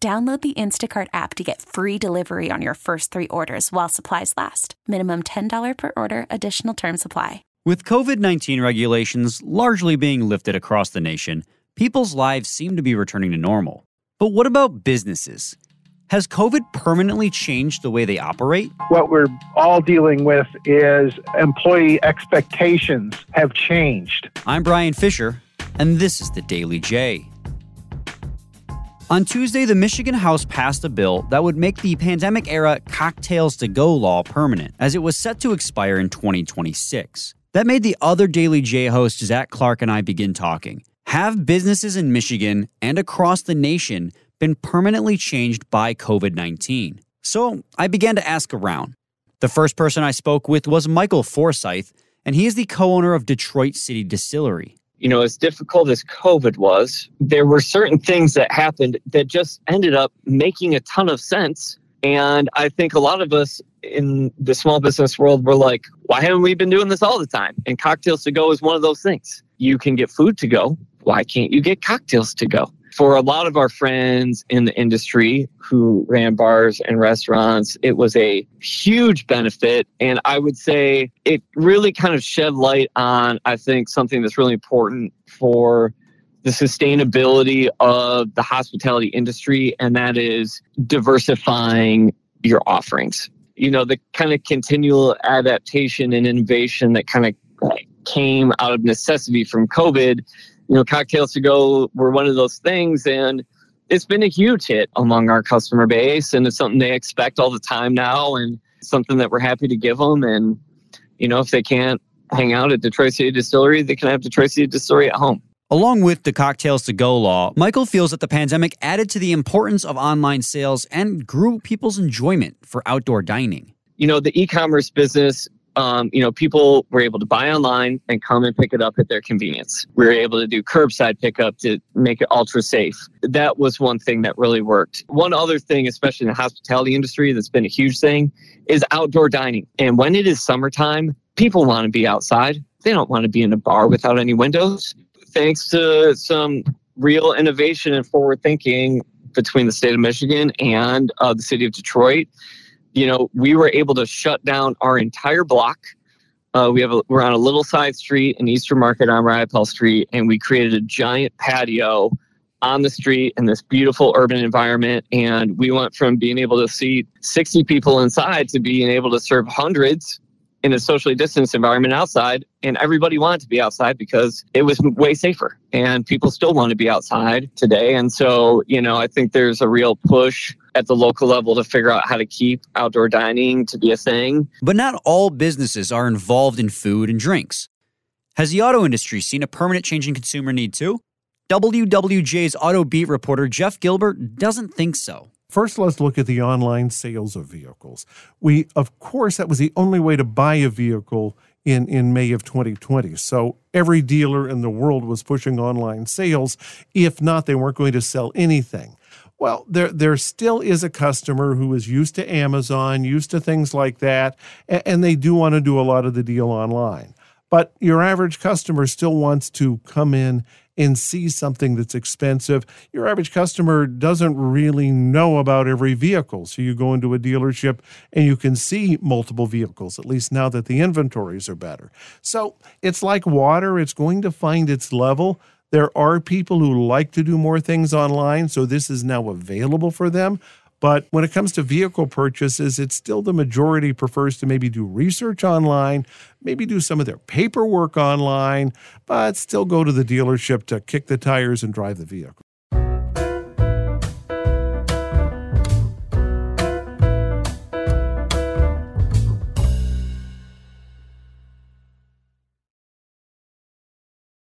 Download the Instacart app to get free delivery on your first 3 orders while supplies last. Minimum $10 per order. Additional terms apply. With COVID-19 regulations largely being lifted across the nation, people's lives seem to be returning to normal. But what about businesses? Has COVID permanently changed the way they operate? What we're all dealing with is employee expectations have changed. I'm Brian Fisher, and this is The Daily J. On Tuesday, the Michigan House passed a bill that would make the pandemic-era cocktails-to-go law permanent, as it was set to expire in 2026. That made the other Daily J host, Zach Clark, and I begin talking. Have businesses in Michigan and across the nation been permanently changed by COVID-19? So I began to ask around. The first person I spoke with was Michael Forsyth, and he is the co-owner of Detroit City Distillery. You know, as difficult as COVID was, there were certain things that happened that just ended up making a ton of sense. And I think a lot of us in the small business world were like, why haven't we been doing this all the time? And cocktails to go is one of those things. You can get food to go. Why can't you get cocktails to go? For a lot of our friends in the industry who ran bars and restaurants, it was a huge benefit. And I would say it really kind of shed light on, I think, something that's really important for the sustainability of the hospitality industry, and that is diversifying your offerings. You know, the kind of continual adaptation and innovation that kind of came out of necessity from COVID. You know, cocktails to go were one of those things, and it's been a huge hit among our customer base, and it's something they expect all the time now, and something that we're happy to give them. And, you know, if they can't hang out at Detroit City Distillery, they can have Detroit City Distillery at home. Along with the cocktails to go law, Michael feels that the pandemic added to the importance of online sales and grew people's enjoyment for outdoor dining. You know, the e-commerce business, you know, people were able to buy online and come and pick it up at their convenience. We were able to do curbside pickup to make it ultra safe. That was one thing that really worked. One other thing, especially in the hospitality industry, that's been a huge thing is outdoor dining. And when it is summertime, people want to be outside. They don't want to be in a bar without any windows. Thanks to some real innovation and forward thinking between the state of Michigan and the city of Detroit, you know, we were able to shut down our entire block. We're on a little side street in Eastern Market on Riopelle Street, and we created a giant patio on the street in this beautiful urban environment. And we went from being able to see 60 people inside to being able to serve hundreds in a socially distanced environment outside. And everybody wanted to be outside because it was way safer. And people still want to be outside today. And so, you know, I think there's a real push at the local level to figure out how to keep outdoor dining to be a thing. But not all businesses are involved in food and drinks. Has the auto industry seen a permanent change in consumer need too? WWJ's Auto Beat reporter Jeff Gilbert doesn't think so. First, let's look at the online sales of vehicles. Of course, that was the only way to buy a vehicle in May of 2020. So every dealer in the world was pushing online sales. If not, they weren't going to sell anything. Well, there still is a customer who is used to Amazon, used to things like that, and they do want to do a lot of the deal online. But your average customer still wants to come in and see something that's expensive. Your average customer doesn't really know about every vehicle. So you go into a dealership and you can see multiple vehicles, at least now that the inventories are better. So it's like water. It's going to find its level. There are people who like to do more things online, so this is now available for them. But when it comes to vehicle purchases, it's still the majority prefers to maybe do research online, maybe do some of their paperwork online, but still go to the dealership to kick the tires and drive the vehicle.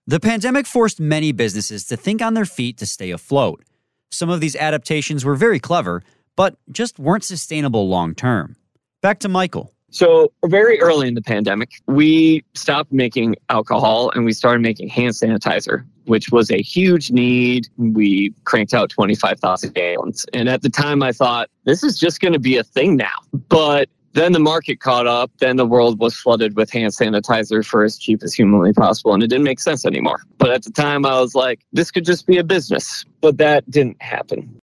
The pandemic forced many businesses to think on their feet to stay afloat. Some of these adaptations were very clever, but just weren't sustainable long-term. Back to Michael. So very early in the pandemic, we stopped making alcohol and we started making hand sanitizer, which was a huge need. We cranked out 25,000 gallons. And at the time I thought, this is just going to be a thing now. But then the market caught up. Then the world was flooded with hand sanitizer for as cheap as humanly possible. And it didn't make sense anymore. But at the time, I was like, this could just be a business. But that didn't happen.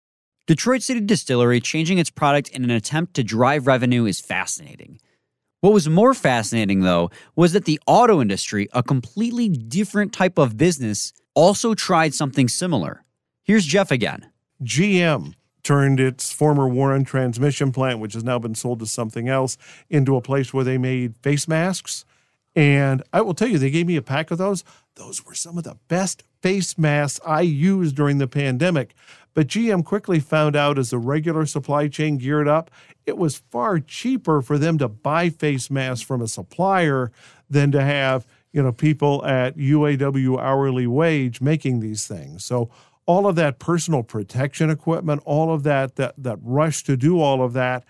Detroit City Distillery changing its product in an attempt to drive revenue is fascinating. What was more fascinating, though, was that the auto industry, a completely different type of business, also tried something similar. Here's Jeff again. GM turned its former Warren transmission plant, which has now been sold to something else, into a place where they made face masks. And I will tell you, they gave me a pack of those. Those were some of the best face masks I used during the pandemic. But GM quickly found out as the regular supply chain geared up, it was far cheaper for them to buy face masks from a supplier than to have, people at UAW hourly wage making these things. So all of that personal protection equipment, all of that rush to do all of that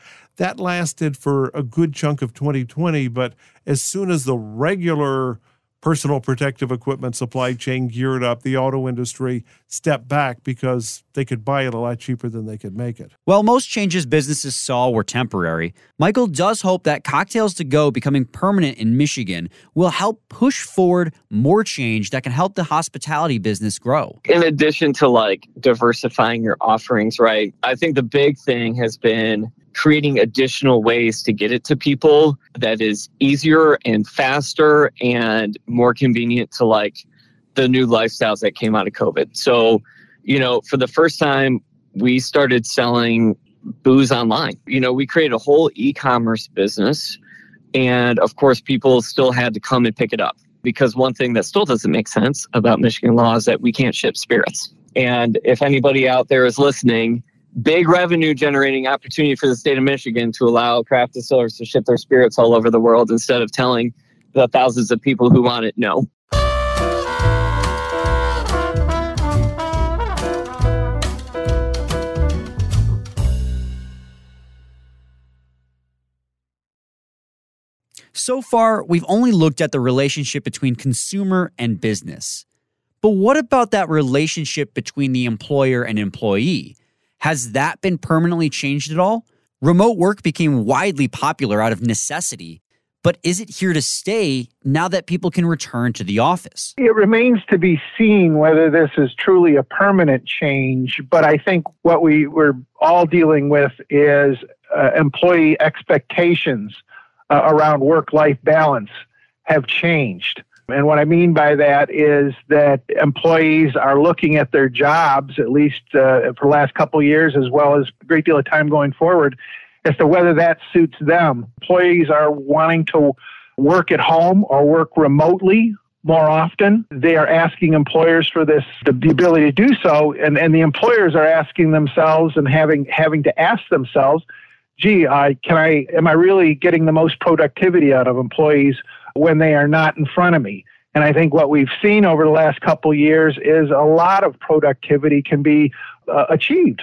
lasted for a good chunk of 2020. But as soon as the regular personal protective equipment supply chain geared up, the auto industry stepped back because they could buy it a lot cheaper than they could make it. While most changes businesses saw were temporary, Michael does hope that Cocktails to Go becoming permanent in Michigan will help push forward more change that can help the hospitality business grow. In addition to diversifying your offerings, right? I think the big thing has been creating additional ways to get it to people that is easier and faster and more convenient to the new lifestyles that came out of COVID. So, for the first time, we started selling booze online. We created a whole e-commerce business. And of course, people still had to come and pick it up because one thing that still doesn't make sense about Michigan law is that we can't ship spirits. And if anybody out there is listening, big revenue generating opportunity for the state of Michigan to allow craft distillers to ship their spirits all over the world instead of telling the thousands of people who want it no. So far, we've only looked at the relationship between consumer and business. But what about that relationship between the employer and employee? Has that been permanently changed at all? Remote work became widely popular out of necessity, but is it here to stay now that people can return to the office? It remains to be seen whether this is truly a permanent change, but I think what we're all dealing with is employee expectations around work-life balance have changed. And what I mean by that is that employees are looking at their jobs, at least for the last couple of years, as well as a great deal of time going forward, as to whether that suits them. Employees are wanting to work at home or work remotely more often. They are asking employers for this, the ability to do so, and the employers are asking themselves and having to ask themselves, gee, am I really getting the most productivity out of employees when they are not in front of me? And I think what we've seen over the last couple of years is a lot of productivity can be achieved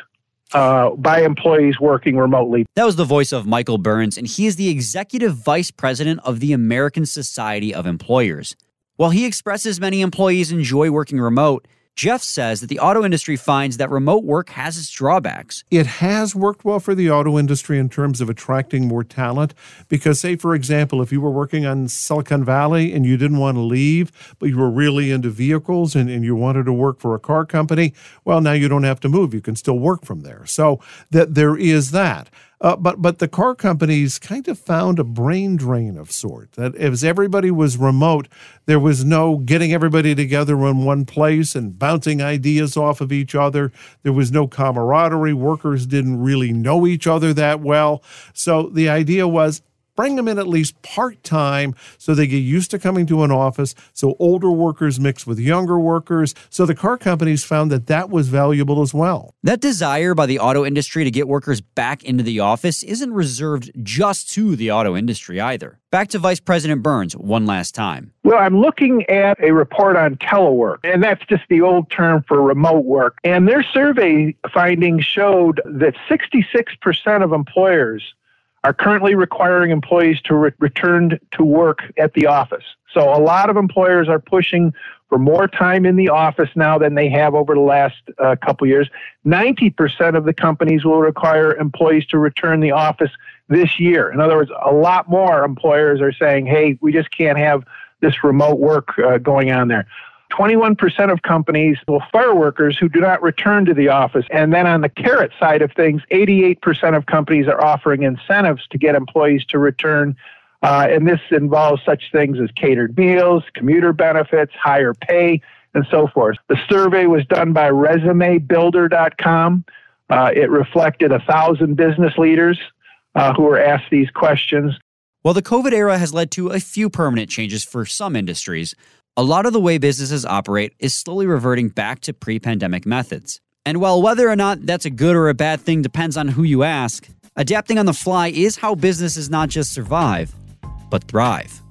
by employees working remotely. That was the voice of Michael Burns, and he is the executive vice president of the American Society of Employers. While he expresses many employees enjoy working remote, Jeff says that the auto industry finds that remote work has its drawbacks. It has worked well for the auto industry in terms of attracting more talent because, say, for example, if you were working on Silicon Valley and you didn't want to leave, but you were really into vehicles and you wanted to work for a car company, well, now you don't have to move. You can still work from there. So that there is that. But the car companies kind of found a brain drain of sort, that as everybody was remote, there was no getting everybody together in one place and bouncing ideas off of each other. There was no camaraderie. Workers didn't really know each other that well. So the idea was, bring them in at least part-time so they get used to coming to an office, so older workers mix with younger workers. So the car companies found that that was valuable as well. That desire by the auto industry to get workers back into the office isn't reserved just to the auto industry either. Back to Vice President Burns one last time. Well, I'm looking at a report on telework, and that's just the old term for remote work. And their survey findings showed that 66% of employers are currently requiring employees to return to work at the office. So a lot of employers are pushing for more time in the office now than they have over the last couple years. 90% of the companies will require employees to return the office this year. In other words, a lot more employers are saying, hey, we just can't have this remote work going on there. 21% of companies will fire workers who do not return to the office. And then on the carrot side of things, 88% of companies are offering incentives to get employees to return. And this involves such things as catered meals, commuter benefits, higher pay, and so forth. The survey was done by ResumeBuilder.com. It reflected 1,000 business leaders who were asked these questions. While the COVID era has led to a few permanent changes for some industries, a lot of the way businesses operate is slowly reverting back to pre-pandemic methods. And while whether or not that's a good or a bad thing depends on who you ask, adapting on the fly is how businesses not just survive, but thrive.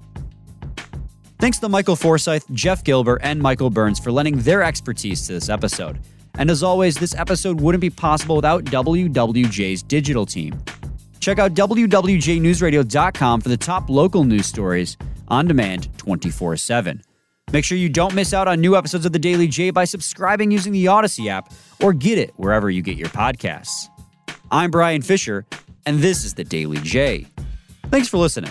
Thanks to Michael Forsyth, Jeff Gilbert, and Michael Burns for lending their expertise to this episode. And as always, this episode wouldn't be possible without WWJ's digital team. Check out WWJNewsRadio.com for the top local news stories on demand 24/7. Make sure you don't miss out on new episodes of The Daily J by subscribing using the Odyssey app, or get it wherever you get your podcasts. I'm Brian Fisher, and this is The Daily J. Thanks for listening.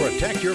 Protect your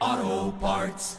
Auto Parts.